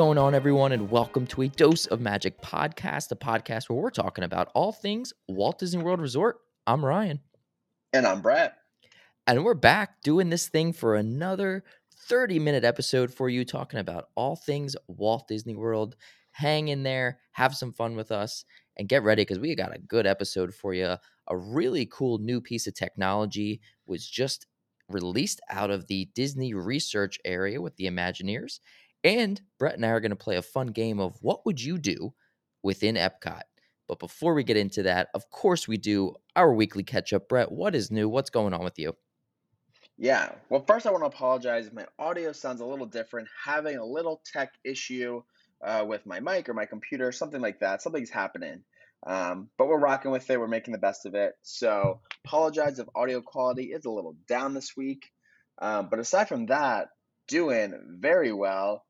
going on, everyone, and welcome to a Dose of Magic podcast, the podcast where we're talking about all things Walt Disney World Resort. I'm Ryan. And I'm Brad. And we're back doing this thing for another 30-minute episode for you, talking about all things Walt Disney World. Hang in there, have some fun with us, and get ready because we got a good episode for you. A really cool new piece of technology was just released out of the Disney Research area with the Imagineers. And Brett and I are going to play a fun game of what would you do within Epcot. But before we get into that, of course we do our weekly catch-up. Brett, what is new? What's going on with you? Yeah. Well, first I want to apologize if my audio sounds a little different. Having a little tech issue with my mic or my computer, something like that. Something's happening. But we're rocking with it. We're making the best of it. So apologize if audio quality is a little down this week. But aside from that, doing very well.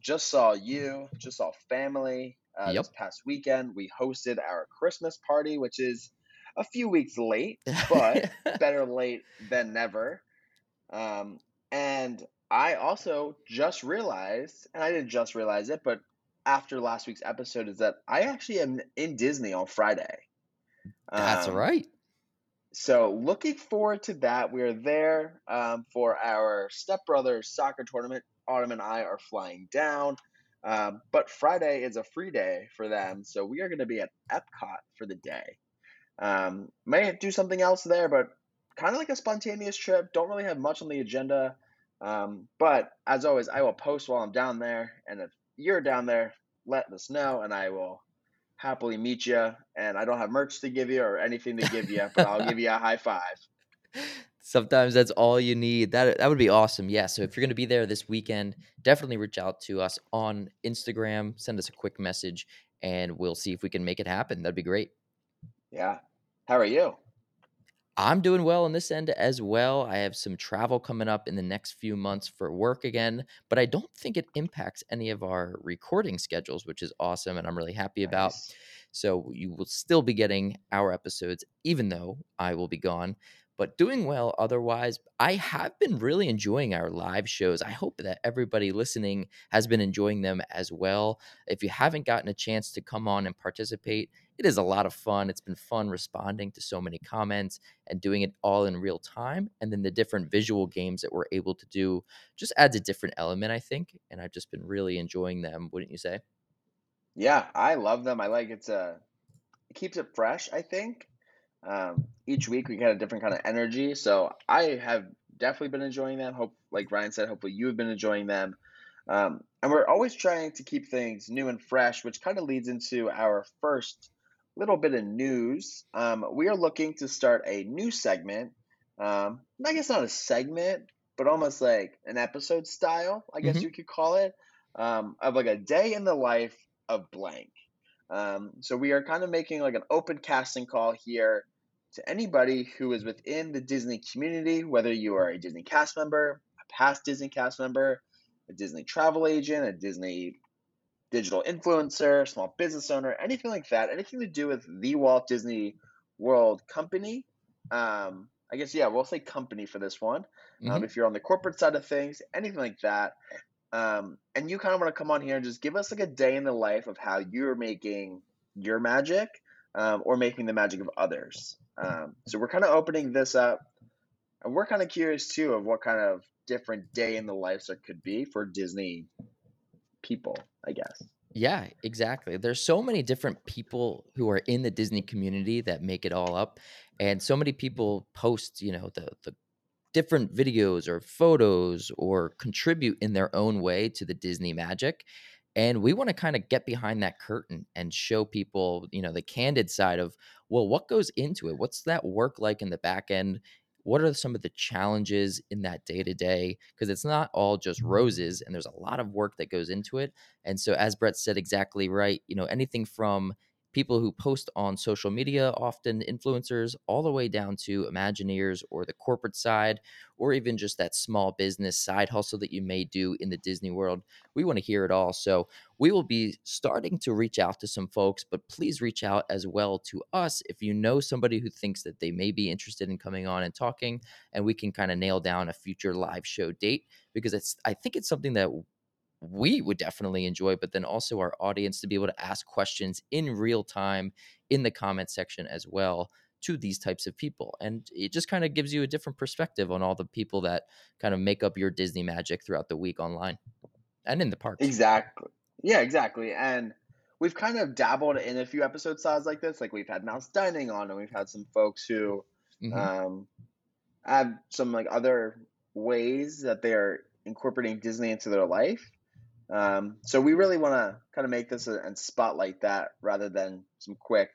Just saw you, just saw family this past weekend. We hosted our Christmas party, which is a few weeks late, but better late than never. And I also just realized, and I didn't just realize it, but after last week's episode, is that I actually am in Disney on Friday. That's right. So looking forward to that. We are there for our stepbrothers soccer tournament. Autumn and I are flying down, but Friday is a free day for them, so we are going to be at Epcot for the day. May do something else there, but kind of like a spontaneous trip. Don't really have much on the agenda, but as always, I will post while I'm down there, and if you're down there, let us know, and I will happily meet you, and I don't have merch to give you or anything to give you, but I'll give you a high five. Sometimes that's all you need. That would be awesome. Yeah. So if you're going to be there this weekend, definitely reach out to us on Instagram. Send us a quick message and we'll see if we can make it happen. That'd be great. Yeah. How are you? I'm doing well on this end as well. I have some travel coming up in the next few months for work again, but I don't think it impacts any of our recording schedules, which is awesome and I'm really happy about. So you will still be getting our episodes, even though I will be gone. But doing well otherwise. I have been really enjoying our live shows. I hope that everybody listening has been enjoying them as well. If you haven't gotten a chance to come on and participate, it is a lot of fun. It's been fun responding to so many comments and doing it all in real time. And then the different visual games that we're able to do just adds a different element, I think. And I've just been really enjoying them, wouldn't you say? Yeah, I love them. I like it keeps it fresh, I think. Each week we get a different kind of energy, so I have definitely been enjoying them. Hope, like Ryan said, hopefully you have been enjoying them. And we're always trying to keep things new and fresh, which kind of leads into our first little bit of news. We are looking to start a new segment. I guess not a segment, but almost like an episode style, I guess you could call it, of like a day in the life of blank. So we are kind of making like an open casting call here to anybody who is within the Disney community, whether you are a Disney cast member, a past Disney cast member, a Disney travel agent, a Disney digital influencer, small business owner, anything like that, anything to do with the Walt Disney World company. I guess, yeah, we'll say company for this one. If you're on the corporate side of things, anything like that. And you kind of want to come on here and just give us like a day in the life of how you're making your magic, or making the magic of others. So we're kind of opening this up and we're kind of curious too of what kind of different day in the life there could be for Disney people, I guess. Yeah, exactly. There's so many different people who are in the Disney community that make it all up. And so many people post, you know, the different videos or photos or contribute in their own way to the Disney magic. And we want to kind of get behind that curtain and show people, you know, the candid side of, well, what goes into it? What's that work like in the back end? What are some of the challenges in that day to day? Because it's not all just roses and there's a lot of work that goes into it. And so as Brett said, exactly right, you know, anything from people who post on social media, often influencers, all the way down to Imagineers or the corporate side, or even just that small business side hustle that you may do in the Disney World. We want to hear it all. So we will be starting to reach out to some folks, but please reach out as well to us if you know somebody who thinks that they may be interested in coming on and talking, and we can kind of nail down a future live show date, because I think it's something that we would definitely enjoy, but then also our audience to be able to ask questions in real time in the comment section as well to these types of people. And it just kind of gives you a different perspective on all the people that kind of make up your Disney magic throughout the week online and in the park. Exactly. Yeah, exactly. And we've kind of dabbled in a few episode styles like this. Like we've had Mouse Dining on, and we've had some folks who have some like other ways that they are incorporating Disney into their life. So we really want to kind of make this and spotlight that rather than some quick,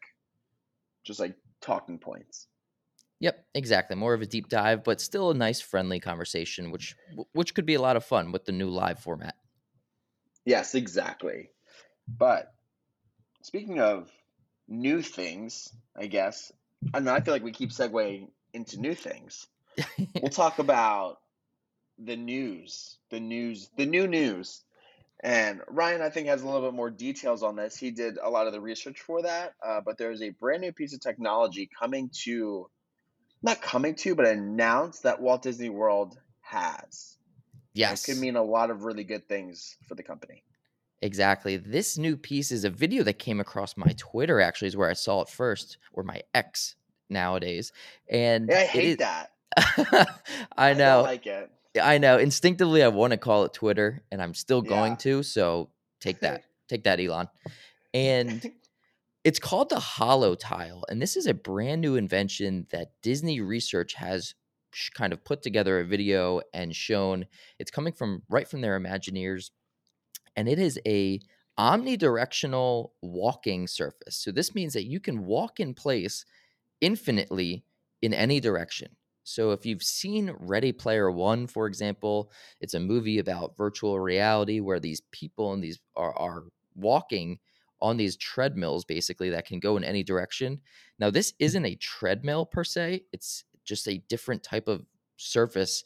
just like talking points. Yep, exactly. More of a deep dive, but still a nice friendly conversation, which could be a lot of fun with the new live format. Yes, exactly. But speaking of new things, I guess, I mean, I feel like we keep segueing into new things. We'll talk about the new news. And Ryan, I think, has a little bit more details on this. He did a lot of the research for that, but there's a brand new piece of technology but announced that Walt Disney World has. Yes. It could mean a lot of really good things for the company. Exactly. This new piece is a video that came across my Twitter, actually, is where I saw it first, or my X nowadays. And yeah, I hate that. I know. I don't like it. I know. Instinctively, I want to call it Twitter, and I'm still going to. So take that. Take that, Elon. And it's called the Holotile. And this is a brand new invention that Disney Research has kind of put together a video and shown. It's coming from their Imagineers. And it is a omnidirectional walking surface. So this means that you can walk in place infinitely in any direction. So if you've seen Ready Player One, for example, it's a movie about virtual reality where these people and these are walking on these treadmills, basically, that can go in any direction. Now, this isn't a treadmill per se. It's just a different type of surface,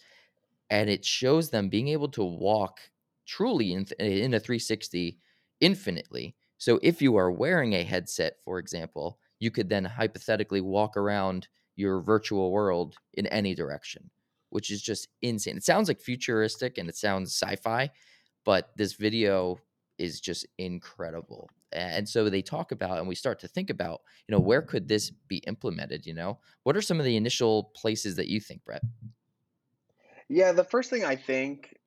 and it shows them being able to walk truly in a 360 infinitely. So if you are wearing a headset, for example, you could then hypothetically walk around your virtual world in any direction, which is just insane. It sounds like futuristic and it sounds sci-fi, but this video is just incredible. And so they talk about, and we start to think about, where could this be implemented? What are some of the initial places that you think, Brett? Yeah, the first thing I think,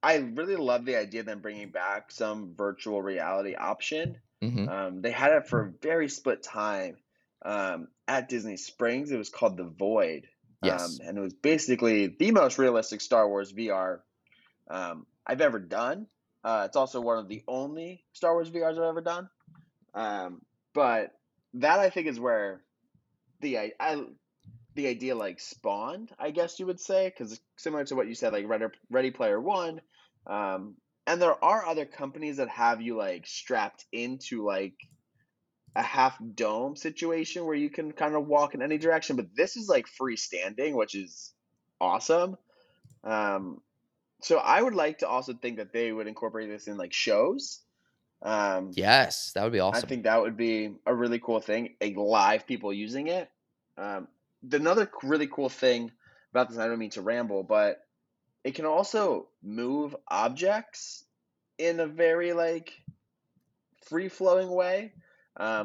I really love the idea of them bringing back some virtual reality option. Mm-hmm. They had it for a very split time. At Disney Springs, it was called the Void. Yes. And it was basically the most realistic Star Wars VR I've ever done. It's also one of the only Star Wars VRs I've ever done. But that, I think, is where the idea like spawned, I guess you would say, because similar to what you said, like Ready Player One. And there are other companies that have you like strapped into like a half dome situation where you can kind of walk in any direction, but this is like freestanding, which is awesome. So I would like to also think that they would incorporate this in like shows. Yes, that would be awesome. I think that would be a really cool thing, like live people using it. Another really cool thing about this, I don't mean to ramble, but it can also move objects in a very like free flowing way. I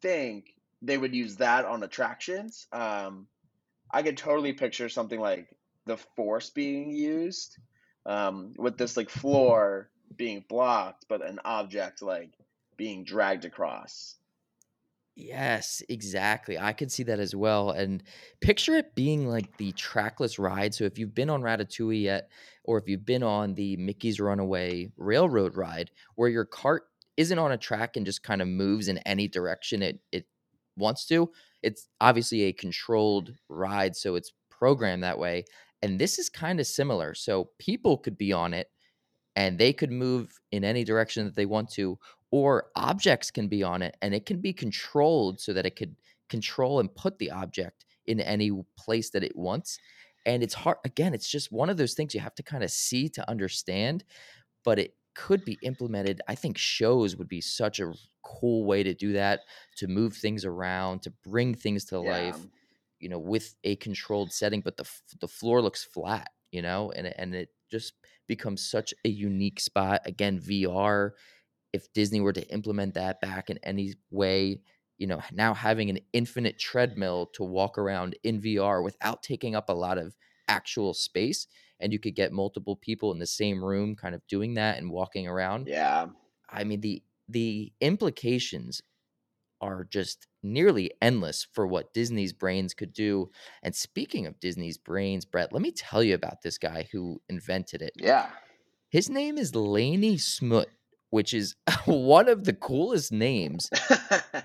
think they would use that on attractions. I could totally picture something like the Force being used with this like floor being blocked, but an object like being dragged across. Yes, exactly. I could see that as well. And picture it being like the trackless ride. So if you've been on Ratatouille yet, or if you've been on the Mickey's Runaway Railroad ride, where your cart isn't on a track and just kind of moves in any direction it wants to. It's obviously a controlled ride, so it's programmed that way. And this is kind of similar. So people could be on it and they could move in any direction that they want to, or objects can be on it and it can be controlled so that it could control and put the object in any place that it wants. And it's hard. Again, it's just one of those things you have to kind of see to understand, but it could be implemented. I think shows would be such a cool way to do that, to move things around, to bring things to life, with a controlled setting, but the floor looks flat, and it just becomes such a unique spot. Again, VR, if Disney were to implement that back in any way, you know, now having an infinite treadmill to walk around in VR without taking up a lot of actual space, and you could get multiple people in the same room kind of doing that and walking around. Yeah. I mean, the implications are just nearly endless for what Disney's brains could do. And speaking of Disney's brains, Brett, let me tell you about this guy who invented it. Yeah. His name is Lanny Smoot, which is one of the coolest names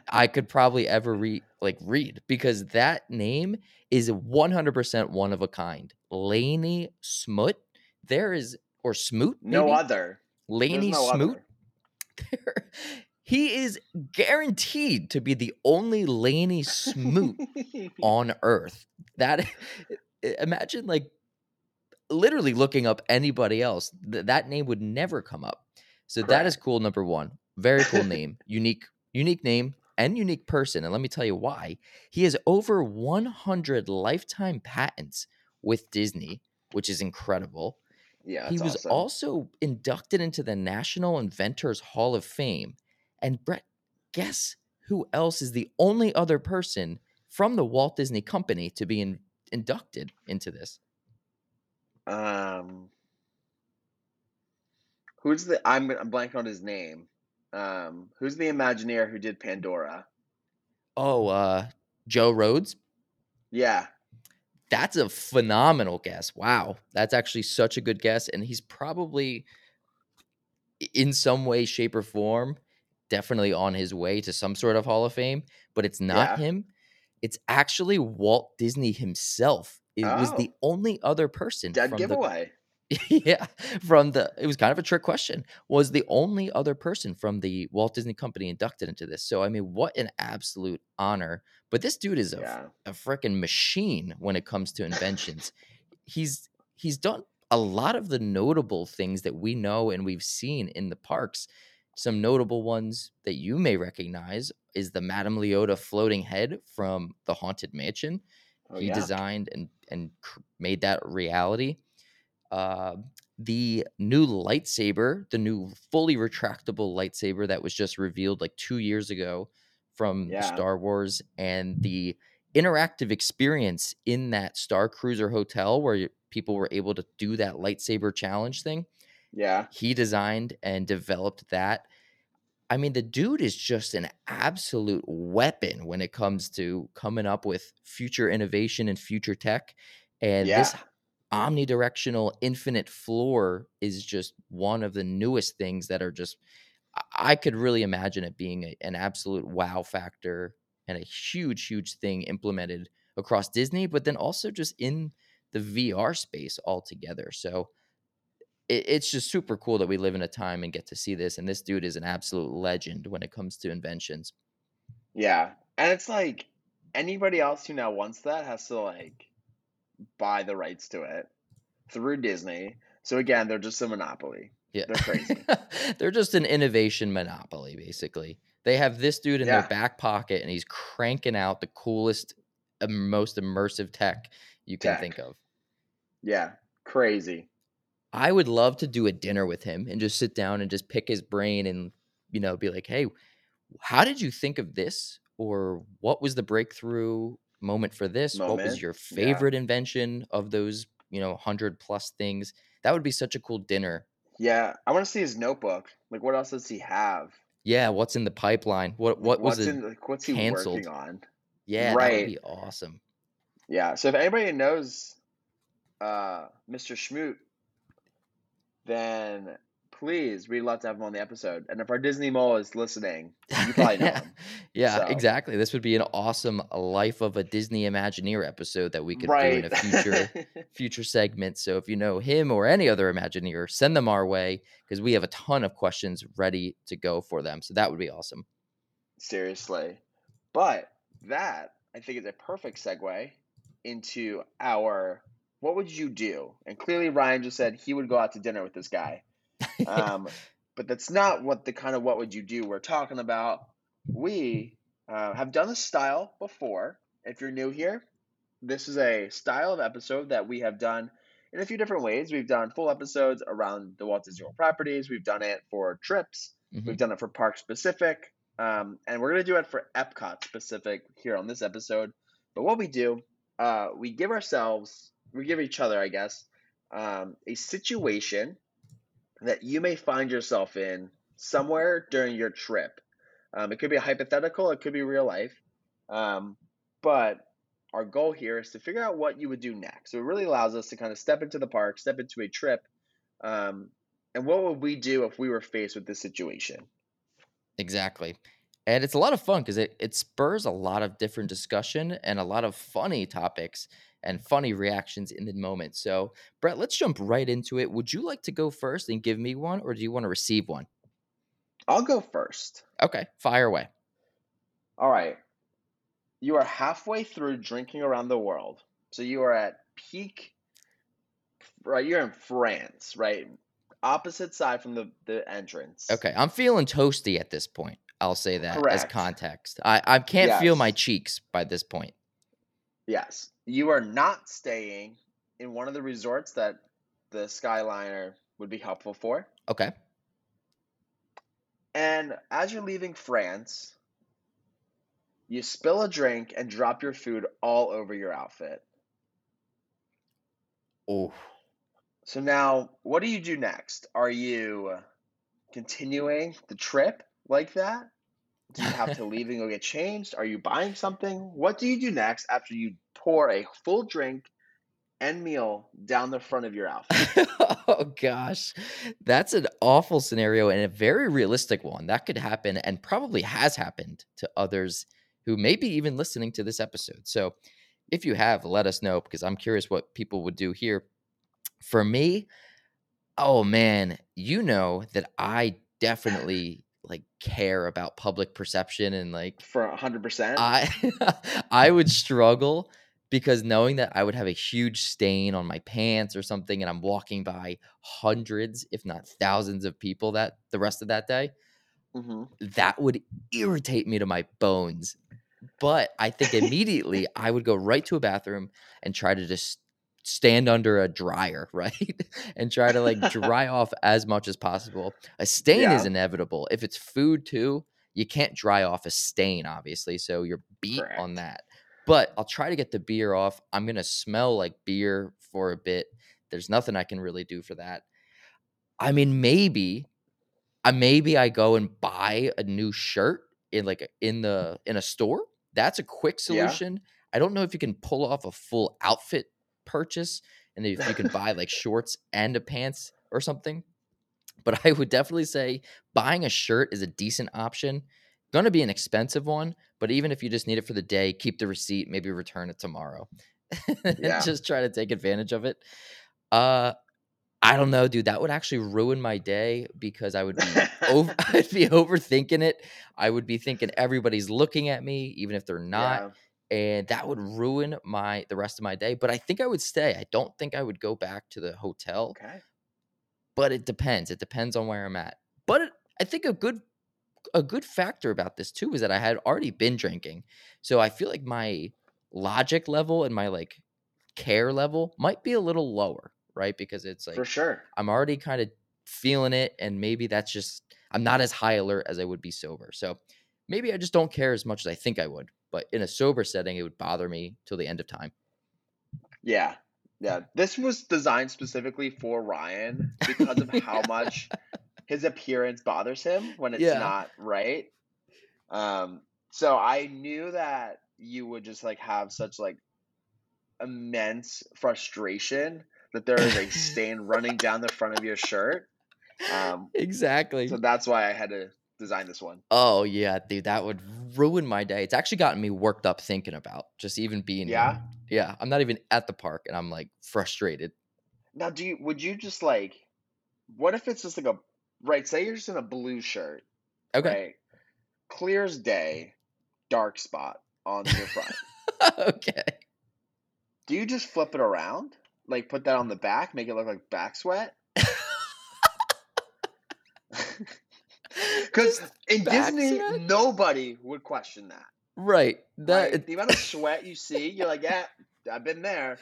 I could probably ever read, because that name is 100% one of a kind. Lanny Smoot. There is, or Smoot, maybe? No other. Lanny Smoot. There. He is guaranteed to be the only Lanny Smoot on Earth. That, imagine like literally looking up anybody else. That name would never come up. So correct. That is cool, number one. Very cool name. unique name and unique person. And let me tell you why. He has over 100 lifetime patents with Disney, which is incredible. Yeah, he was awesome. Also inducted into the National Inventors Hall of Fame. And Brett, guess who else is the only other person from the Walt Disney Company to be inducted into this? Who's the? I'm blanking on his name. Who's the Imagineer who did Pandora? Oh, Joe Rhodes. Yeah. That's a phenomenal guess. Wow. That's actually such a good guess. And he's probably in some way, shape, or form definitely on his way to some sort of Hall of Fame, but it's not him. It's actually Walt Disney himself. It was the only other person. Dead giveaway. It was kind of a trick question. Was the only other person from the Walt Disney Company inducted into this. So, I mean, what an absolute honor. But this dude is a freaking machine when it comes to inventions. He's done a lot of the notable things that we know and we've seen in the parks. Some notable ones that you may recognize is the Madame Leota floating head from the Haunted Mansion. He designed and made that a reality. The new lightsaber, the new fully retractable lightsaber that was just revealed like 2 years ago from Star Wars, and the interactive experience in that Star Cruiser hotel where people were able to do that lightsaber challenge thing. Yeah. He designed and developed that. I mean, the dude is just an absolute weapon when it comes to coming up with future innovation and future tech. And this omnidirectional infinite floor is just one of the newest things that are just, I could really imagine it being an absolute wow factor and a huge, huge thing implemented across Disney, but then also just in the VR space altogether. So it's just super cool that we live in a time and get to see this. And this dude is an absolute legend when it comes to inventions. Yeah. And it's like anybody else who now wants that has to like buy the rights to it through Disney. So again, they're just a monopoly. Yeah. They're crazy. They're just an innovation monopoly, basically. They have this dude in their back pocket and he's cranking out the coolest, most immersive tech you can think of. Yeah. Crazy. I would love to do a dinner with him and just sit down and just pick his brain and, you know, be like, hey, how did you think of this? Or what was the breakthrough moment for this? What was your favorite invention of those, you know, 100 plus things? That would be such a cool dinner. Yeah, I want to see his notebook. Like, what else does he have? Yeah, what's in the pipeline? What's he working on? Yeah, right. That would be awesome. Yeah, so if anybody knows Mr. Schmoot, then please, we'd love to have him on the episode. And if our Disney mole is listening, you probably know him. Yeah, exactly. This would be an awesome Life of a Disney Imagineer episode that we could do in a future segment. So if you know him or any other Imagineer, send them our way because we have a ton of questions ready to go for them. So that would be awesome. Seriously. But that, I think, is a perfect segue into our... What would you do? And clearly Ryan just said he would go out to dinner with this guy. But that's not what the kind of what would you do we're talking about. We have done this style before. If you're new here, this is a style of episode that we have done in a few different ways. We've done full episodes around the Walt Disney World properties. We've done it for trips. Mm-hmm. We've done it for park specific. And we're going to do it for Epcot specific here on this episode. But what we do, we give each other a situation that you may find yourself in somewhere during your trip. It could be a hypothetical. It could be real life. But our goal here is to figure out what you would do next. So it really allows us to kind of step into the park, step into a trip. And what would we do if we were faced with this situation? Exactly. And it's a lot of fun because it spurs a lot of different discussion and a lot of funny topics and funny reactions in the moment. So, Brett, let's jump right into it. Would you like to go first and give me one, or do you want to receive one? I'll go first. Okay, fire away. All right. You are halfway through Drinking Around the World. So you are at peak, right? You're in France, right? Opposite side from the entrance. Okay, I'm feeling toasty at this point. I'll say that Correct. As context. I can't feel my cheeks by this point. Yes. You are not staying in one of the resorts that the Skyliner would be helpful for. Okay. And as you're leaving France, you spill a drink and drop your food all over your outfit. Oh. So now, what do you do next? Are you continuing the trip like that? Do you have to leave and go get changed? Are you buying something? What do you do next after you pour a full drink and meal down the front of your outfit? Oh, gosh. That's an awful scenario and a very realistic one. That could happen and probably has happened to others who may be even listening to this episode. So if you have, let us know, because I'm curious what people would do here. For me, oh, man, you know that I definitely like care about public perception and like for 100%. I would struggle because knowing that I would have a huge stain on my pants or something, and I'm walking by hundreds, if not thousands, of people that the rest of that day, mm-hmm. that would irritate me to my bones. But I think immediately I would go right to a bathroom and try to just stand under a dryer, right? And try to like dry off as much as possible. A stain is inevitable. If it's food too, you can't dry off a stain, obviously. So you're beat Correct. On that. But I'll try to get the beer off. I'm going to smell like beer for a bit. There's nothing I can really do for that. I mean, maybe I go and buy a new shirt in a store. That's a quick solution. Yeah. I don't know if you can pull off a full outfit purchase, and if you can buy like shorts and a pants or something, but I would definitely say buying a shirt is a decent option. Going to be an expensive one, but even if you just need it for the day, keep the receipt, maybe return it tomorrow. Yeah. Just try to take advantage of it. I don't know, dude, that would actually ruin my day because I would be I'd be overthinking it. I would be thinking everybody's looking at me, even if they're not. Yeah. And that would ruin the rest of my day. But I think I would stay. I don't think I would go back to the hotel. Okay. But it depends. It depends on where I'm at. But I think a good factor about this too is that I had already been drinking. So I feel like my logic level and my like care level might be a little lower, right? Because it's like for sure. I'm already kind of feeling it, and maybe that's just I'm not as high alert as I would be sober. So maybe I just don't care as much as I think I would. But in a sober setting, it would bother me till the end of time. Yeah. Yeah. This was designed specifically for Ryan because of how much his appearance bothers him when it's not right. So I knew that you would just like have such like immense frustration that there is a stain running down the front of your shirt. Exactly. So that's why I had to design this one. Oh yeah, dude, that would ruin my day. It's actually gotten me worked up thinking about just even being here. Yeah, I'm not even at the park and I'm like frustrated. Now would you just like, what if it's just like a, right, say you're just in a blue shirt. Okay. Right? Clear as day, dark spot on your front. Okay. Do you just flip it around? Like put that on the back, make it look like back sweat? Because in Disney, nobody would question that. Right. The amount of sweat you see, you're like, yeah, I've been there.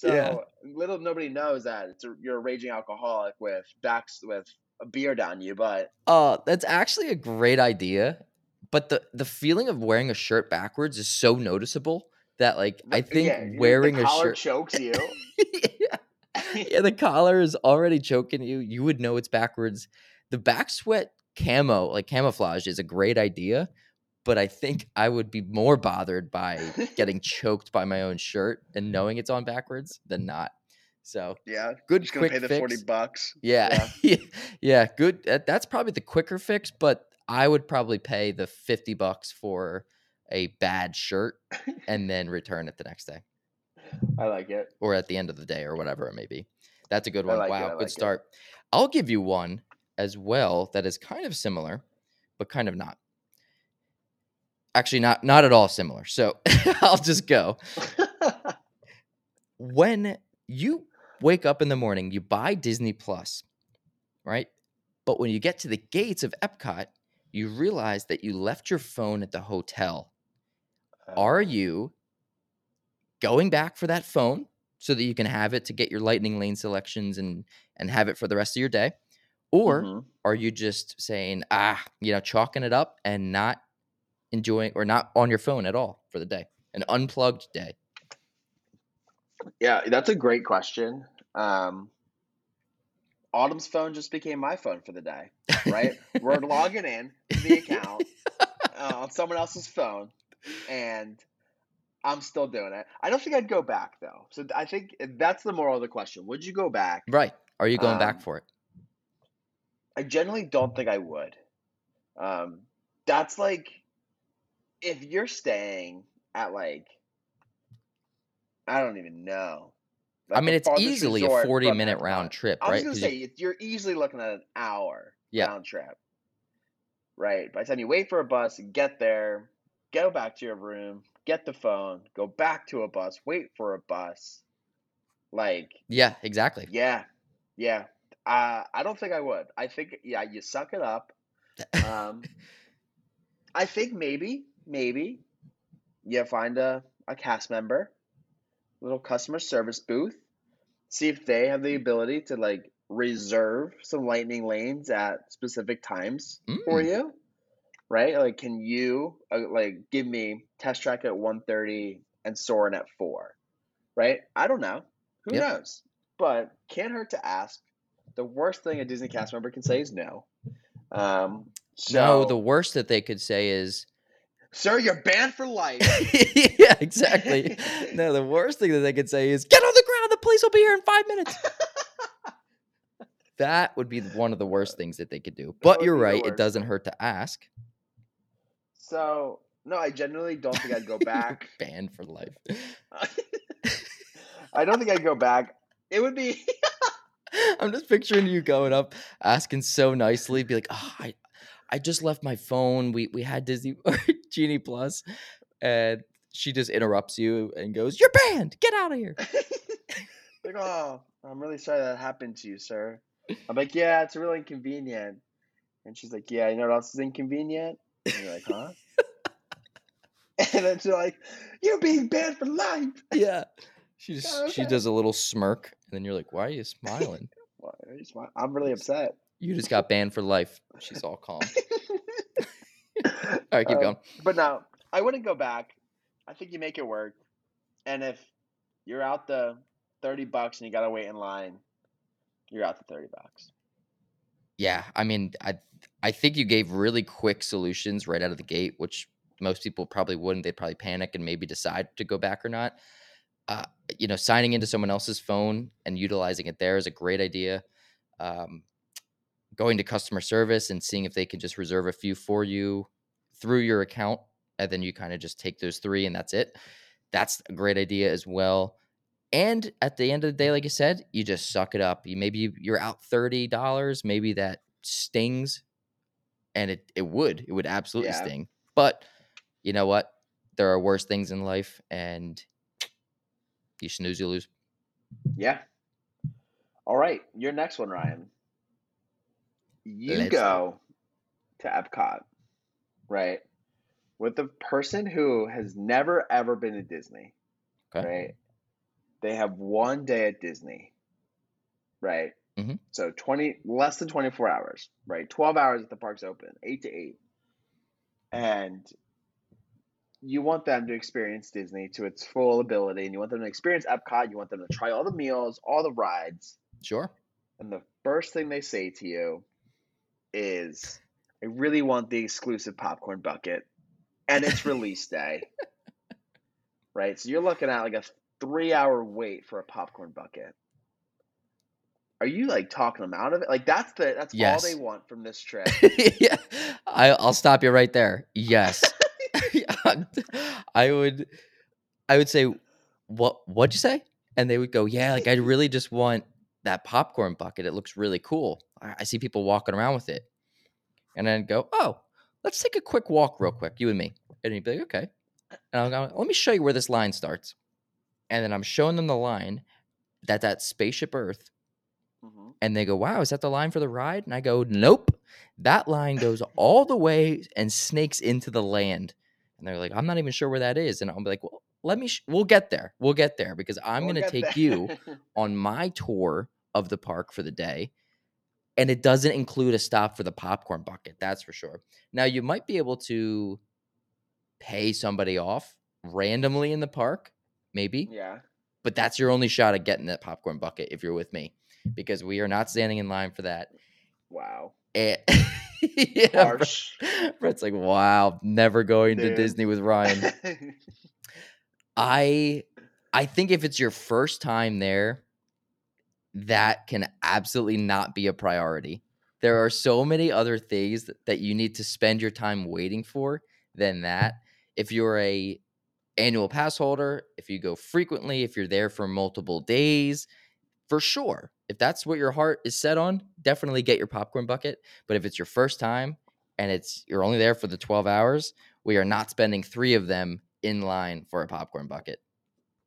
So little nobody knows that it's you're a raging alcoholic with a beer down you. But that's actually a great idea. But the feeling of wearing a shirt backwards is so noticeable that I think wearing a shirt, the collar chokes you. Yeah, the collar is already choking you. You would know it's backwards. The back sweat camo, camouflage, is a great idea, but I think I would be more bothered by getting choked by my own shirt and knowing it's on backwards than not. So yeah, good. Just quick gonna pay fix. The $40. Yeah. Yeah, good. That's probably the quicker fix, but I would probably pay the $50 for a bad shirt and then return it the next day. I like it. Or at the end of the day or whatever it may be. That's a good one. Wow, good start. I'll give you one as well that is kind of similar, but kind of not. Actually, not at all similar. So I'll just go. When you wake up in the morning, you buy Disney Plus, right? But when you get to the gates of Epcot, you realize that you left your phone at the hotel. Are you going back for that phone so that you can have it to get your Lightning Lane selections and have it for the rest of your day? Or are you just saying, chalking it up and not enjoying or not on your phone at all for the day, an unplugged day? Yeah, that's a great question. Autumn's phone just became my phone for the day, right? We're logging in to the account on someone else's phone, and I'm still doing it. I don't think I'd go back, though. So I think that's the moral of the question. Would you go back? Right. Are you going back for it? I generally don't think I would. That's if you're staying at I don't even know. I mean, it's easily a 40-minute round trip, right? I was going to say, you're easily looking at an hour round trip, right? By the time you wait for a bus, get there, go back to your room, get the phone, go back to a bus, wait for a bus. Yeah, exactly. Yeah. I don't think I would. I think, you suck it up. I think maybe you find a cast member, little customer service booth, see if they have the ability to reserve some Lightning Lanes at specific times for you, right? Can you give me Test Track at 1:30 and Soarin' at 4, right? I don't know. Who knows? But can't hurt to ask. The worst thing a Disney cast member can say is no. No, the worst that they could say is, "Sir, you're banned for life." Yeah, exactly. No, the worst thing that they could say is, "Get on the ground. The police will be here in 5 minutes." That would be one of the worst things that they could do. But you're right. It doesn't hurt to ask. So, no, I generally don't think I'd go back. Banned for life. I don't think I'd go back. It would be... I'm just picturing you going up, asking so nicely, be like, "Oh, I just left my phone. We had Disney or Genie Plus," and she just interrupts you and goes, "You're banned. Get out of here." Like, "Oh, I'm really sorry that happened to you, sir." I'm like, "Yeah, it's really inconvenient." And she's like, "Yeah, you know what else is inconvenient?" And you're like, "Huh?" And then she's like, "You're being banned for life." Yeah. She does a little smirk, and then you're like, "Why are you smiling?" Why are you smiling? I'm really upset. You just got banned for life. She's all calm. All right, keep going. But no, I wouldn't go back. I think you make it work. And if you're out the $30 and you got to wait in line, you're out the $30. Yeah, I mean, I think you gave really quick solutions right out of the gate, which most people probably wouldn't. They'd probably panic and maybe decide to go back or not. Signing into someone else's phone and utilizing it there is a great idea. Going to customer service and seeing if they can just reserve a few for you through your account, and then you kind of just take those 3 and that's it. That's a great idea as well. And at the end of the day, like I said, you just suck it up. You're out $30. Maybe that stings, and it would absolutely sting. But you know what? There are worse things in life, and you snooze, you lose. Yeah. All right. Your next one, Ryan. Let's go to Epcot, right? With a person who has never, ever been to Disney, okay, right? They have one day at Disney, right? Mm-hmm. So less than 24 hours, right? 12 hours at the park's open, 8 to 8. And you want them to experience Disney to its full ability, and you want them to experience Epcot. You want them to try all the meals, all the rides. Sure. And the first thing they say to you is, I really want the exclusive popcorn bucket, and it's release day. Right? So you're looking at like a 3-hour wait for a popcorn bucket. Are you like talking them out of it? Like that's yes. all they want from this trip. Yeah. I'll stop you right there. Yes. I would say, what'd you say? And they would go, yeah, like I really just want that popcorn bucket. It looks really cool. I see people walking around with it. And then I'd go, oh, let's take a quick walk real quick, you and me. And he'd be like, okay. And I'll go, let me show you where this line starts. And then I'm showing them the line that's Spaceship Earth. Mm-hmm. And they go, wow, is that the line for the ride? And I go, nope. That line goes all the way and snakes into the land. And they're like, I'm not even sure where that is. And I'll be like, well, we'll get there. We'll get there because I'm going to take you on my tour of the park for the day. And it doesn't include a stop for the popcorn bucket. That's for sure. Now, you might be able to pay somebody off randomly in the park. Maybe. Yeah. But that's your only shot at getting that popcorn bucket if you're with me, because we are not standing in line for that. Wow. Yeah, harsh. Brett's like, wow, never going to Disney with Ryan. I think if it's your first time there, that can absolutely not be a priority. There are so many other things that you need to spend your time waiting for than that. If you're a annual pass holder, if you go frequently, if you're there for multiple days, for sure. If that's what your heart is set on, definitely get your popcorn bucket. But if it's your first time and you're only there for the 12 hours, we are not spending 3 of them in line for a popcorn bucket.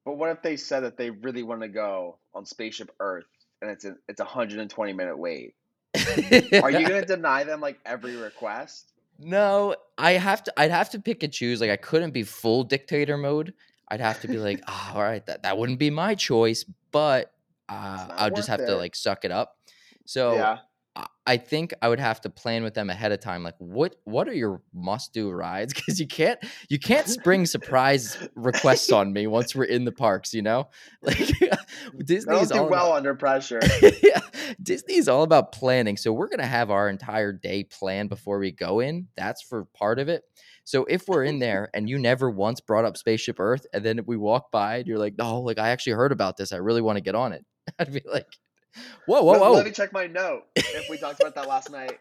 But what if they said that they really want to go on Spaceship Earth and it's 120-minute wait? Are you going to deny them like every request? No, I'd have to pick and choose. Like I couldn't be full dictator mode. I'd have to be like, oh, all right, that wouldn't be my choice, but I'll just have to like suck it up. So yeah. I think I would have to plan with them ahead of time. Like what are your must do rides? Cause you can't spring surprise requests on me once we're in the parks, you know, like Disney is all well under pressure. Yeah, Disney is all about planning. So we're going to have our entire day planned before we go in. That's for part of it. So if we're in there and you never once brought up Spaceship Earth, and then if we walk by and you're like, no, like I actually heard about this. I really want to get on it. I'd be like, whoa. Let me check my note if we talked about that last night.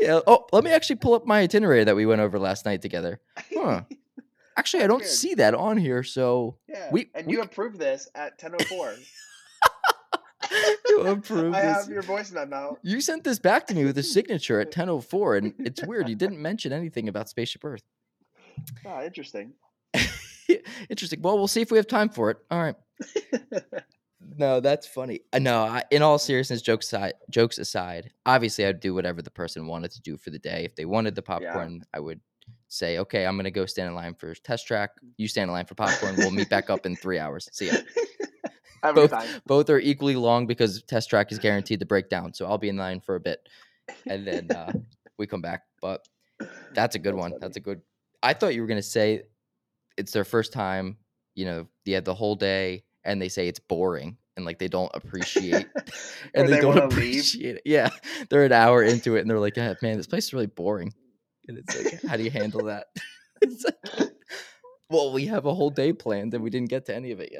Yeah. Oh, let me actually pull up my itinerary that we went over last night together. Huh. Actually, I don't see that on here. So yeah. You approved this at 10:04. You approved this. I have your voice in that note. You sent this back to me with a signature at 10:04, and it's weird. You didn't mention anything about Spaceship Earth. Ah, interesting. Interesting. Well, we'll see if we have time for it. All right. No, that's funny. No, in all seriousness, jokes aside, obviously I'd do whatever the person wanted to do for the day. If they wanted the popcorn, I would say, okay, I'm going to go stand in line for Test Track. You stand in line for popcorn. We'll meet back up in 3 hours. See ya. Both are equally long because Test Track is guaranteed to break down. So I'll be in line for a bit. And then we come back. But that's a good one. Funny. That's a good. I thought you were going to say it's their first time, you know, they had the whole day. And they say it's boring and like they don't appreciate and they don't appreciate leave. It. Yeah. They're an hour into it and they're like, oh, man, this place is really boring. And it's like, how do you handle that? It's like, well, we have a whole day planned and we didn't get to any of it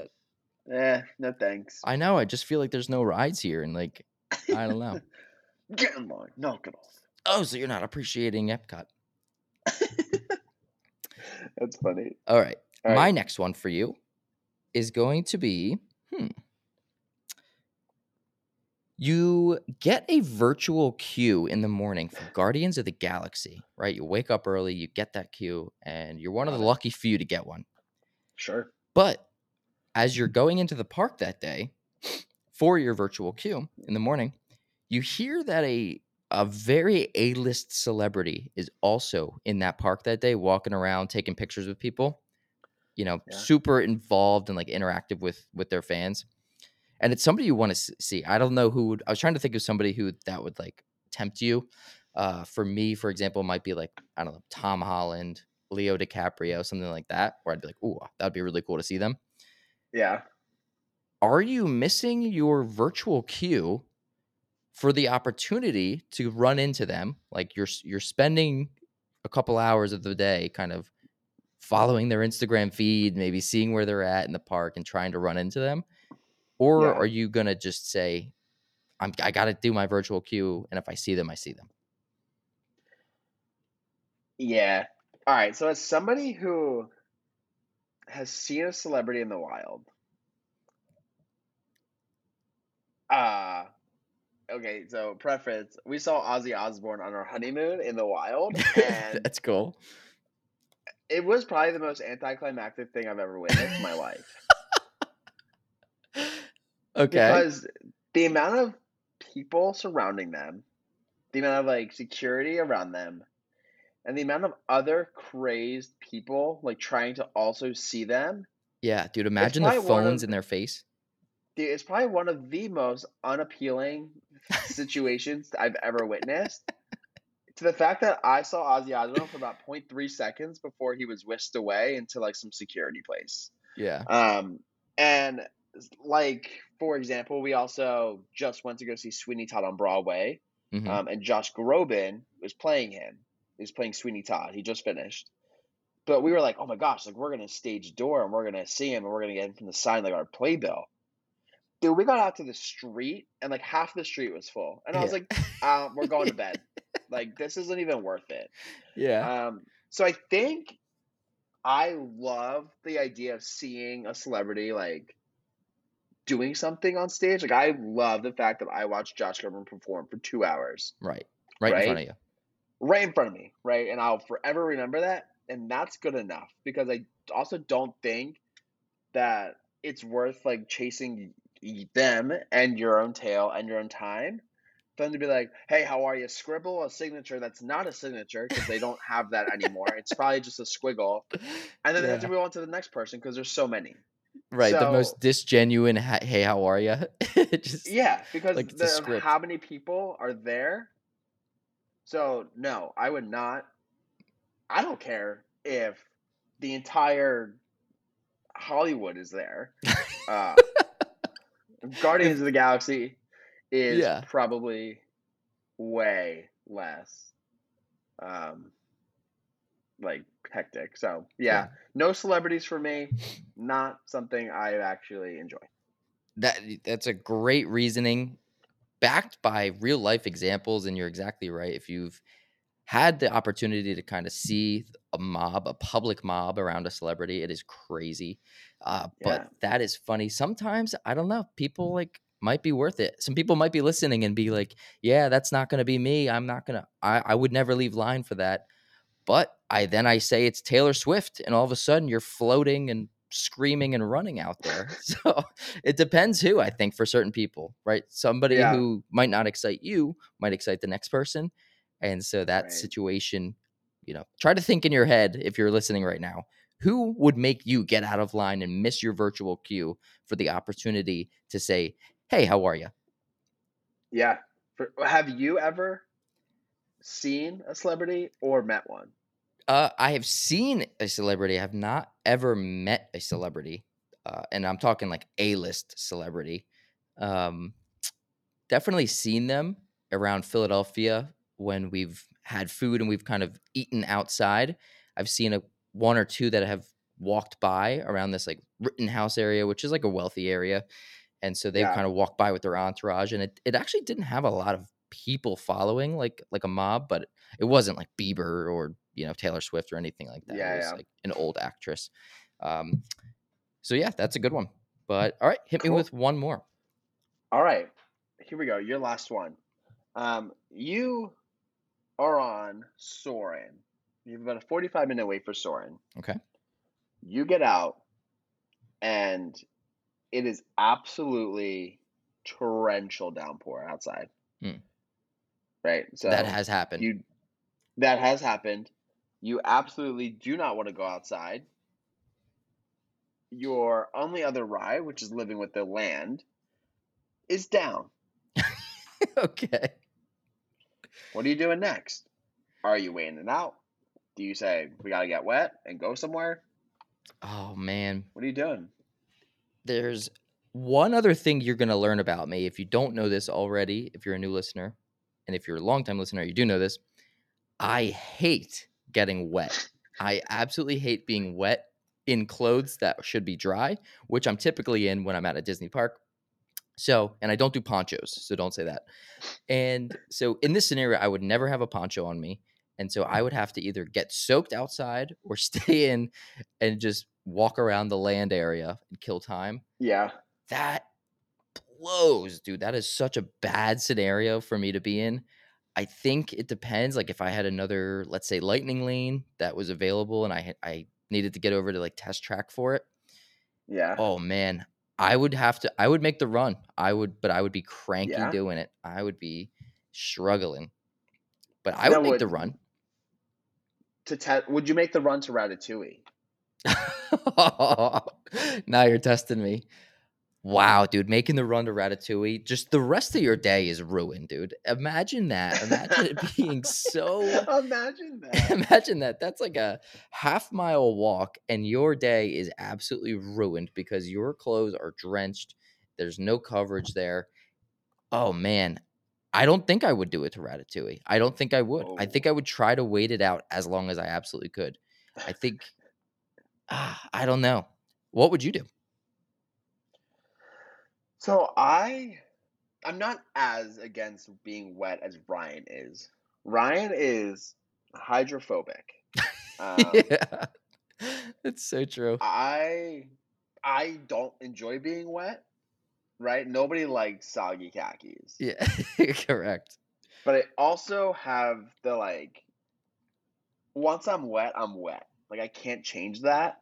yet. No thanks. I know. I just feel like there's no rides here and like, I don't know. Get in line. Knock it off. Oh, so you're not appreciating Epcot. That's funny. All right. My next one for you is going to be, you get a virtual queue in the morning for Guardians of the Galaxy, right? You wake up early, you get that queue, and you're one of the lucky few to get one. Sure. But as you're going into the park that day for your virtual queue in the morning, you hear that a very A-list celebrity is also in that park that day, walking around, taking pictures with people. you know, super involved and like interactive with their fans. And it's somebody you want to see. I don't know who would, I was trying to think of somebody who that would like tempt you. For me, for example, might be like, I don't know, Tom Holland, Leo DiCaprio, something like that, where I'd be like, ooh, that'd be really cool to see them. Yeah. Are you missing your virtual queue for the opportunity to run into them? Like you're spending a couple hours of the day kind of following their Instagram feed, maybe seeing where they're at in the park and trying to run into them. Or are you going to just say, I got to do my virtual queue, and if I see them, I see them? Yeah. All right. So as somebody who has seen a celebrity in the wild, okay, so preference, we saw Ozzy Osbourne on our honeymoon in the wild. And that's cool. It was probably the most anticlimactic thing I've ever witnessed in my life. Okay. Because the amount of people surrounding them, the amount of like security around them, and the amount of other crazed people like trying to also see them. Yeah, dude, imagine the phones in their face. Dude, it's probably one of the most unappealing situations I've ever witnessed. To the fact that I saw Ozzy Osbourne for about 0.3 seconds before he was whisked away into like some security place. Yeah. And like, for example, we also just went to go see Sweeney Todd on Broadway. Mm-hmm. And Josh Groban was playing him. He was playing Sweeney Todd. He just finished. But we were like, oh my gosh, like we're going to stage door and we're going to see him and we're going to get him from the sign like our playbill. Dude, we got out to the street and like half the street was full. And I was like, we're going to bed. Like, this isn't even worth it. Yeah. So I think I love the idea of seeing a celebrity like doing something on stage. Like, I love the fact that I watched Josh Groban perform for 2 hours. Right in front of you. Right in front of me. Right. And I'll forever remember that. And that's good enough, because I also don't think that it's worth like chasing them and your own tail and your own time for them to be like, hey, how are you? Scribble a signature that's not a signature, because they don't have that anymore. It's probably just a squiggle. And then they have to move on to the next person because there's so many. Right. So, the most disgenuine, hey, how are you? Because like the how many people are there. So no, I would not. I don't care if the entire Hollywood is there. Guardians of the Galaxy is probably way less like hectic. So yeah, no celebrities for me. Not something I actually enjoy. That's a great reasoning, backed by real life examples. And you're exactly right. If you've had the opportunity to kind of see a public mob around a celebrity, it is crazy. But that is funny. Sometimes, I don't know, people like might be worth it. Some people might be listening and be like, yeah, that's not going to be me. I'm not going to, I would never leave line for that. But I say it's Taylor Swift, and all of a sudden you're floating and screaming and running out there. So it depends who, I think, for certain people, right? Somebody who might not excite you might excite the next person. And so that situation, you know, try to think in your head, if you're listening right now, who would make you get out of line and miss your virtual queue for the opportunity to say, hey, how are you? Yeah. Have you ever seen a celebrity or met one? I have seen a celebrity. I have not ever met a celebrity. And I'm talking like A-list celebrity. Definitely seen them around Philadelphia when we've had food and we've kind of eaten outside. I've seen one or two that have walked by around this like Rittenhouse area, which is like a wealthy area. And so they've kind of walked by with their entourage, and it actually didn't have a lot of people following like a mob, but it wasn't like Bieber or, you know, Taylor Swift or anything like that. Yeah, it was like an old actress. So yeah, that's a good one. But all right, hit me with one more. All right, here we go. Your last one. You are on Soarin'. You have about a 45-minute wait for Soarin'. Okay. You get out, and it is absolutely torrential downpour outside. Mm. Right? So that has happened. That has happened. You absolutely do not want to go outside. your only other ride, which is Living with the Land, is down. Okay. What are you doing next? Are you waiting out? Do you say, we got to get wet and go somewhere? Oh, man. What are you doing? There's one other thing you're going to learn about me. If you don't know this already, if you're a new listener, and if you're a longtime listener, you do know this. I hate getting wet. I absolutely hate being wet in clothes that should be dry, which I'm typically in when I'm at a Disney park. So, and I don't do ponchos, so don't say that. And so in this scenario, I would never have a poncho on me. And so I would have to either get soaked outside or stay in and just walk around the land area and kill time. Yeah. That blows, dude. That is such a bad scenario for me to be in. I think it depends. Like if I had another, let's say, Lightning Lane that was available and I needed to get over to like Test Track for it. Yeah. Oh, man. I would make the run. I would be cranky doing it. I would be struggling. But I would make the run. Would you make the run to Ratatouille? Now you're testing me. Wow, dude, making the run to Ratatouille. Just the rest of your day is ruined, dude. Imagine that. Imagine it being so... Imagine that. Imagine that. That's like a half-mile walk, and your day is absolutely ruined because your clothes are drenched. There's no coverage there. Oh, man. I don't think I would do it to Ratatouille. I don't think I would. Oh. I think I would try to wait it out as long as I absolutely could. I think... I don't know. What would you do? So I'm not as against being wet as Ryan is. Ryan is hydrophobic. Yeah, that's so true. I don't enjoy being wet, right? Nobody likes soggy khakis. Yeah, correct. But I also have the like, once I'm wet, I'm wet. Like I can't change that.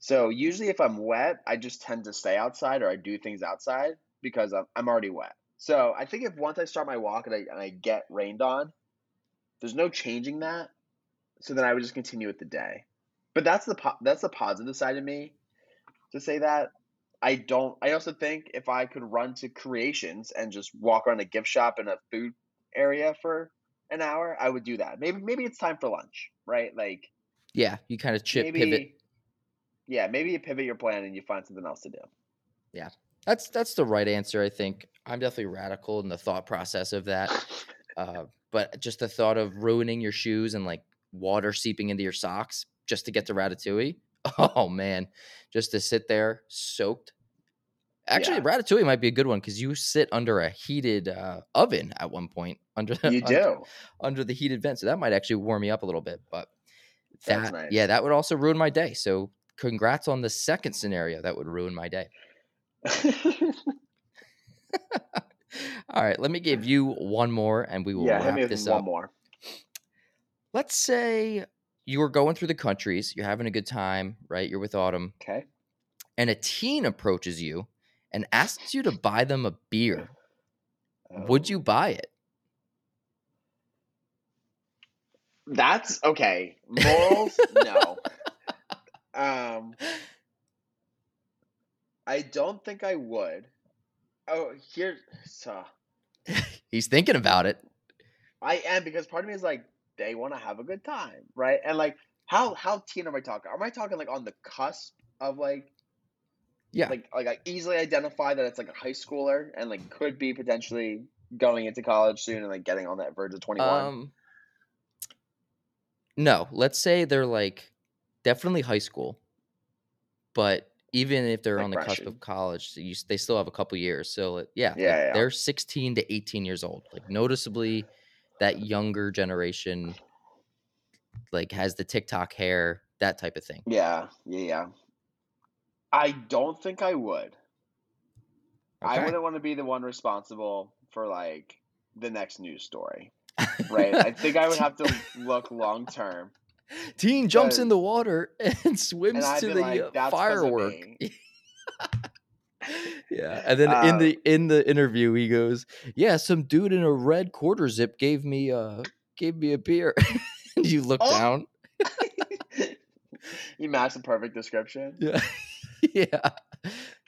So usually if I'm wet, I just tend to stay outside or I do things outside because I'm already wet. So I think if once I start my walk and I get rained on, there's no changing that. So then I would just continue with the day. But that's the positive side of me to say that. I also think if I could run to Creations and just walk around a gift shop in a food area for an hour, I would do that. Maybe it's time for lunch, right? Like, yeah, you kind of pivot. Yeah, maybe you pivot your plan and you find something else to do. Yeah, that's the right answer, I think. I'm definitely radical in the thought process of that. But just the thought of ruining your shoes and like water seeping into your socks just to get to Ratatouille. Oh, man. Just to sit there soaked. Actually, yeah. Ratatouille might be a good one because you sit under a heated oven at one point. Under the heated vent. So that might actually warm me up a little bit. But that's nice. Yeah, that would also ruin my day. So congrats on the second scenario that would ruin my day. All right, let me give you one more and we will wrap this up. One more. Let's say you were going through the countries, you're having a good time, right? You're with Autumn. Okay. And a teen approaches you and asks you to buy them a beer. Oh. Would you buy it? That's okay. Morals, no. I don't think I would. Oh, here. So. He's thinking about it. I am, because part of me is like, they want to have a good time, right? And like, how teen am I talking? Am I talking like on the cusp of like, yeah, like I easily identify that it's like a high schooler and like could be potentially going into college soon and like getting on that verge of 21? No, let's say they're like, definitely high school, but even if they're like on the cusp of college, they still have a couple years. So yeah, they're 16 to 18 years old. Like noticeably, that younger generation, like has the TikTok hair, that type of thing. Yeah. I don't think I would. Okay. I wouldn't want to be the one responsible for like the next news story, right? I think I would have to look long term. Teen jumps in the water and swims to the firework. Yeah, and then in the interview, he goes, "Yeah, some dude in a red quarter zip gave me a beer." And you look down. You match the perfect description. Yeah, Yeah,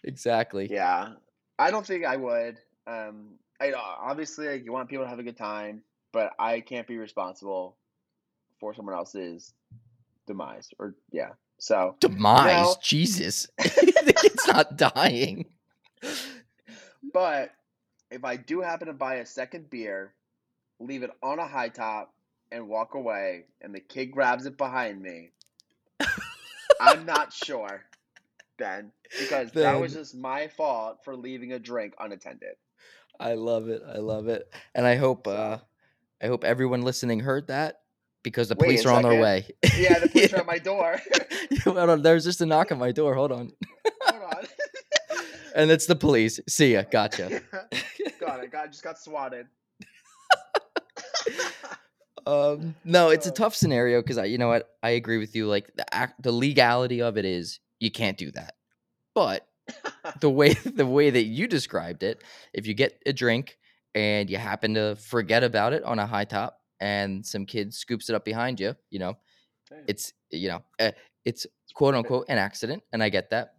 exactly. Yeah, I don't think I would. I obviously, like, you want people to have a good time, but I can't be responsible for someone else's demise. Or yeah, so demise. You know, Jesus, the kid's not dying. But if I do happen to buy a second beer, leave it on a high top, and walk away, and the kid grabs it behind me, I'm not sure, Ben, because that was just my fault for leaving a drink unattended. I love it. I love it. And I hope everyone listening heard that, because the police are on their way. Yeah, the police are at my door. Hold on, there's just a knock at my door. Hold on. And it's the police. See ya. Gotcha. Got it. Just got swatted. No, it's a tough scenario because you know what? I agree with you. Like the legality of it is you can't do that. But the way that you described it, if you get a drink and you happen to forget about it on a high top and some kid scoops it up behind you, you know, it's, you know, it's quote unquote an accident. And I get that.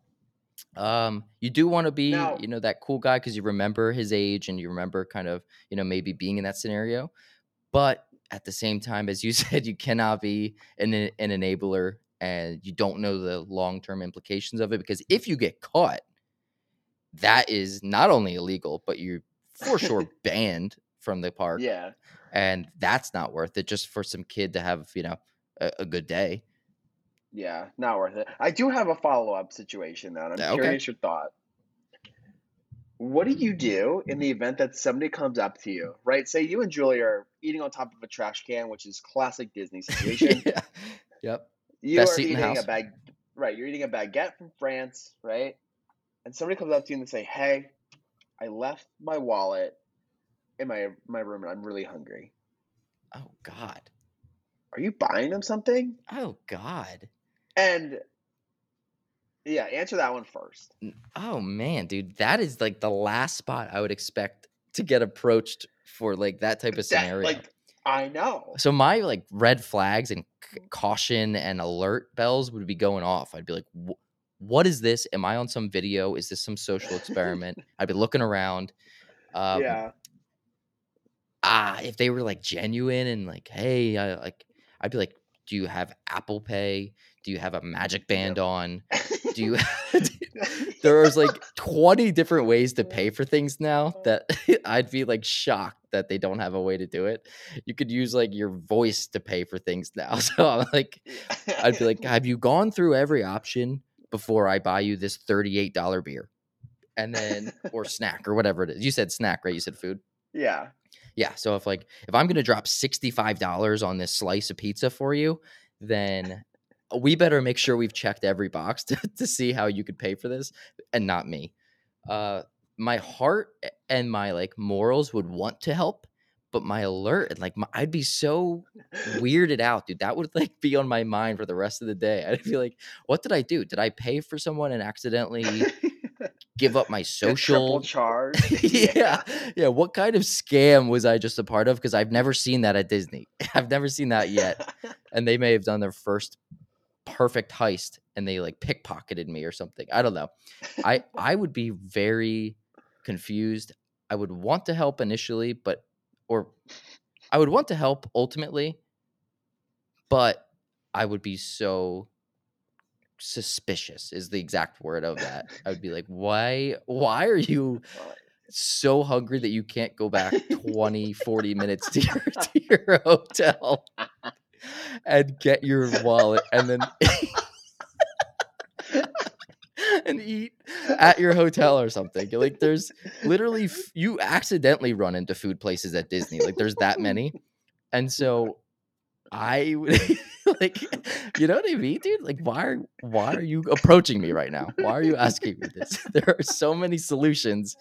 You do want to be, you know, that cool guy because you remember his age and you remember kind of, you know, maybe being in that scenario. But at the same time, as you said, you cannot be an enabler, and you don't know the long-term implications of it, because if you get caught, that is not only illegal, but you're for sure banned from the park. Yeah. And that's not worth it just for some kid to have, you know, a good day. Yeah, not worth it. I do have a follow-up situation, though, and I'm curious your thought. What do you do in the event that somebody comes up to you, right? Say you and Julie are eating on top of a trash can, which is classic Disney situation. Yeah. Yep. You're eating a baguette from France, right? And somebody comes up to you and they say, "Hey, I left my wallet in my room and I'm really hungry." Oh God. Are you buying them something? Oh God. And yeah, answer that one first. Oh man, dude, that is like the last spot I would expect to get approached for like that type of scenario. Like, I know. So my like red flags and caution and alert bells would be going off. I'd be like, "What is this? Am I on some video? Is this some social experiment?" I'd be looking around. Yeah. If they were like genuine and like, "Hey," I'd be like, "Do you have Apple Pay? Do you have a Magic Band on? Do you?" There's like 20 different ways to pay for things now that I'd be like shocked that they don't have a way to do it. You could use like your voice to pay for things now. So I'm like, I'd be like, "Have you gone through every option before I buy you this $38 beer?" And then, or snack or whatever it is. You said snack, right? You said food. Yeah. Yeah. So if I'm going to drop $65 on this slice of pizza for you, then we better make sure we've checked every box to see how you could pay for this, and not me. My heart and my like morals would want to help, but my alert and like I'd be so weirded out, dude. That would like be on my mind for the rest of the day. I'd be like, "What did I do? Did I pay for someone and accidentally give up my social charge?" Yeah. What kind of scam was I just a part of? Because I've never seen that at Disney. I've never seen that yet, and they may have done their first perfect heist and they like pickpocketed me or something. I don't know. I would be very confused. I would want to help initially, or I would want to help ultimately, but I would be so suspicious is the exact word of that. I would be like, why are you so hungry that you can't go back 20, 40 minutes to your hotel and get your wallet and then and eat at your hotel or something?" Like, there's literally you accidentally run into food places at Disney. Like, there's that many. And so I would like, you know what I mean, dude? Like, why are you approaching me right now? Why are you asking me this? There are so many solutions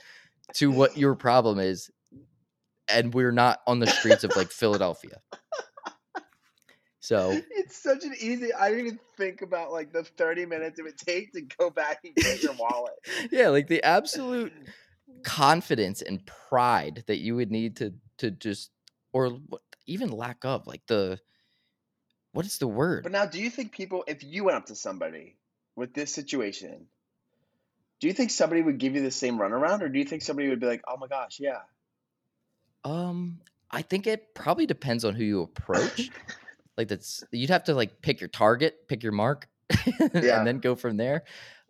to what your problem is, and we're not on the streets of like Philadelphia. So it's such an easy. I didn't even think about like the 30 minutes it would take to go back and get your wallet. Yeah, like the absolute confidence and pride that you would need to just, or even lack of, like what is the word? But now, do you think people, if you went up to somebody with this situation, Do you think somebody would give you the same runaround, or do you think somebody would be like, oh my gosh, yeah? I think it probably depends on who you approach. Like that's, you'd have to like pick your target, pick your mark, and then go from there.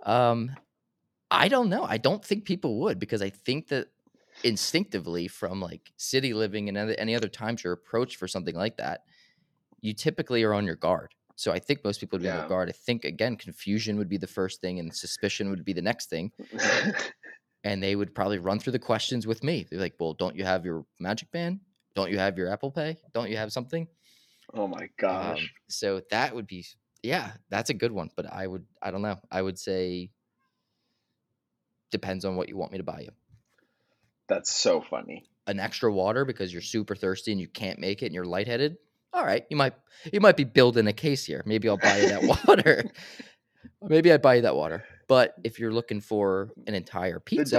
I don't know. I don't think people would, because I think that instinctively from like city living and any other times you're approached for something like that, you typically are on your guard. So I think most people would be on their guard. I think, again, confusion would be the first thing and suspicion would be the next thing. And they would probably run through the questions with me. They're like, well, don't you have your Magic Band? Don't you have your Apple Pay? Don't you have something? Oh, my gosh. So that would be, yeah, that's a good one. But I don't know. I would say depends on what you want me to buy you. That's so funny. An extra water because you're super thirsty and you can't make it and you're lightheaded. All right, you might be building a case here. Maybe I'll buy you that water. Maybe I'd buy you that water. But if you're looking for an entire pizza the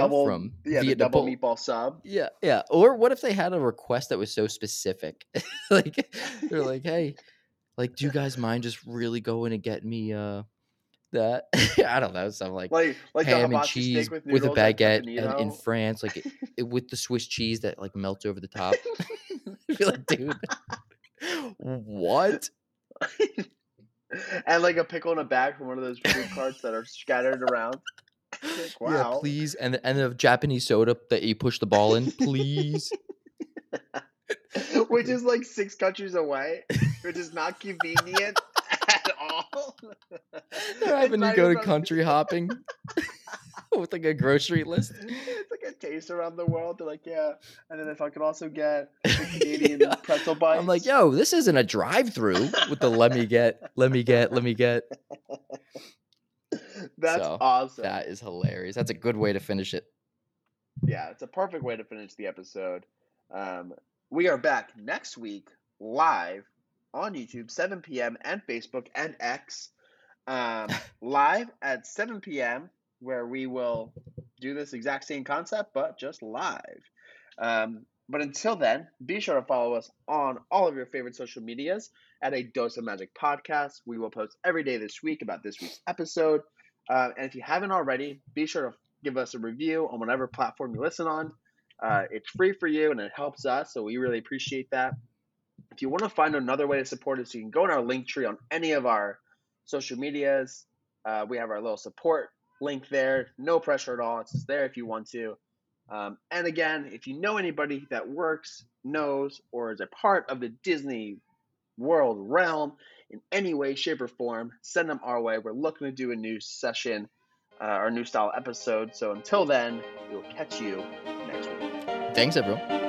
double meatball sub. Yeah, yeah. Or what if they had a request that was so specific? Like they're like, hey, like, do you guys mind just really going and get me that? I don't know. Something like ham and cheese with a baguette in France, like it, with the Swiss cheese that like melts over the top. I feel like, dude. What? And like a pickle in a bag from one of those food carts that are scattered around. Like, wow. Yeah, please. And the Japanese soda that you push the ball in, please. Which is like 6 countries away, which is not convenient at all. They're having you go to country hopping with like a grocery list. It's like a taste around the world. They're like, yeah. And then if I could also get the Canadian pretzel bites. I'm like, yo, this isn't a drive-through with the let me get. That's awesome. That is hilarious. That's a good way to finish it. Yeah, it's a perfect way to finish the episode. We are back next week live on YouTube, 7 p.m. and Facebook and X. Live at 7 p.m. where we will do this exact same concept, but just live. But until then, be sure to follow us on all of your favorite social medias at A Dose of Magic Podcast. We will post every day this week about this week's episode. And if you haven't already, be sure to give us a review on whatever platform you listen on. It's free for you and it helps us, so we really appreciate that. If you want to find another way to support us, you can go in our link tree on any of our social medias. We have our little support link there. No pressure at all. It's just there if you want to. And again, if you know anybody that works, knows, or is a part of the Disney World realm in any way, shape, or form, send them our way. We're looking to do a new session or new style episode. So until then, we'll catch you next week. Thanks, everyone.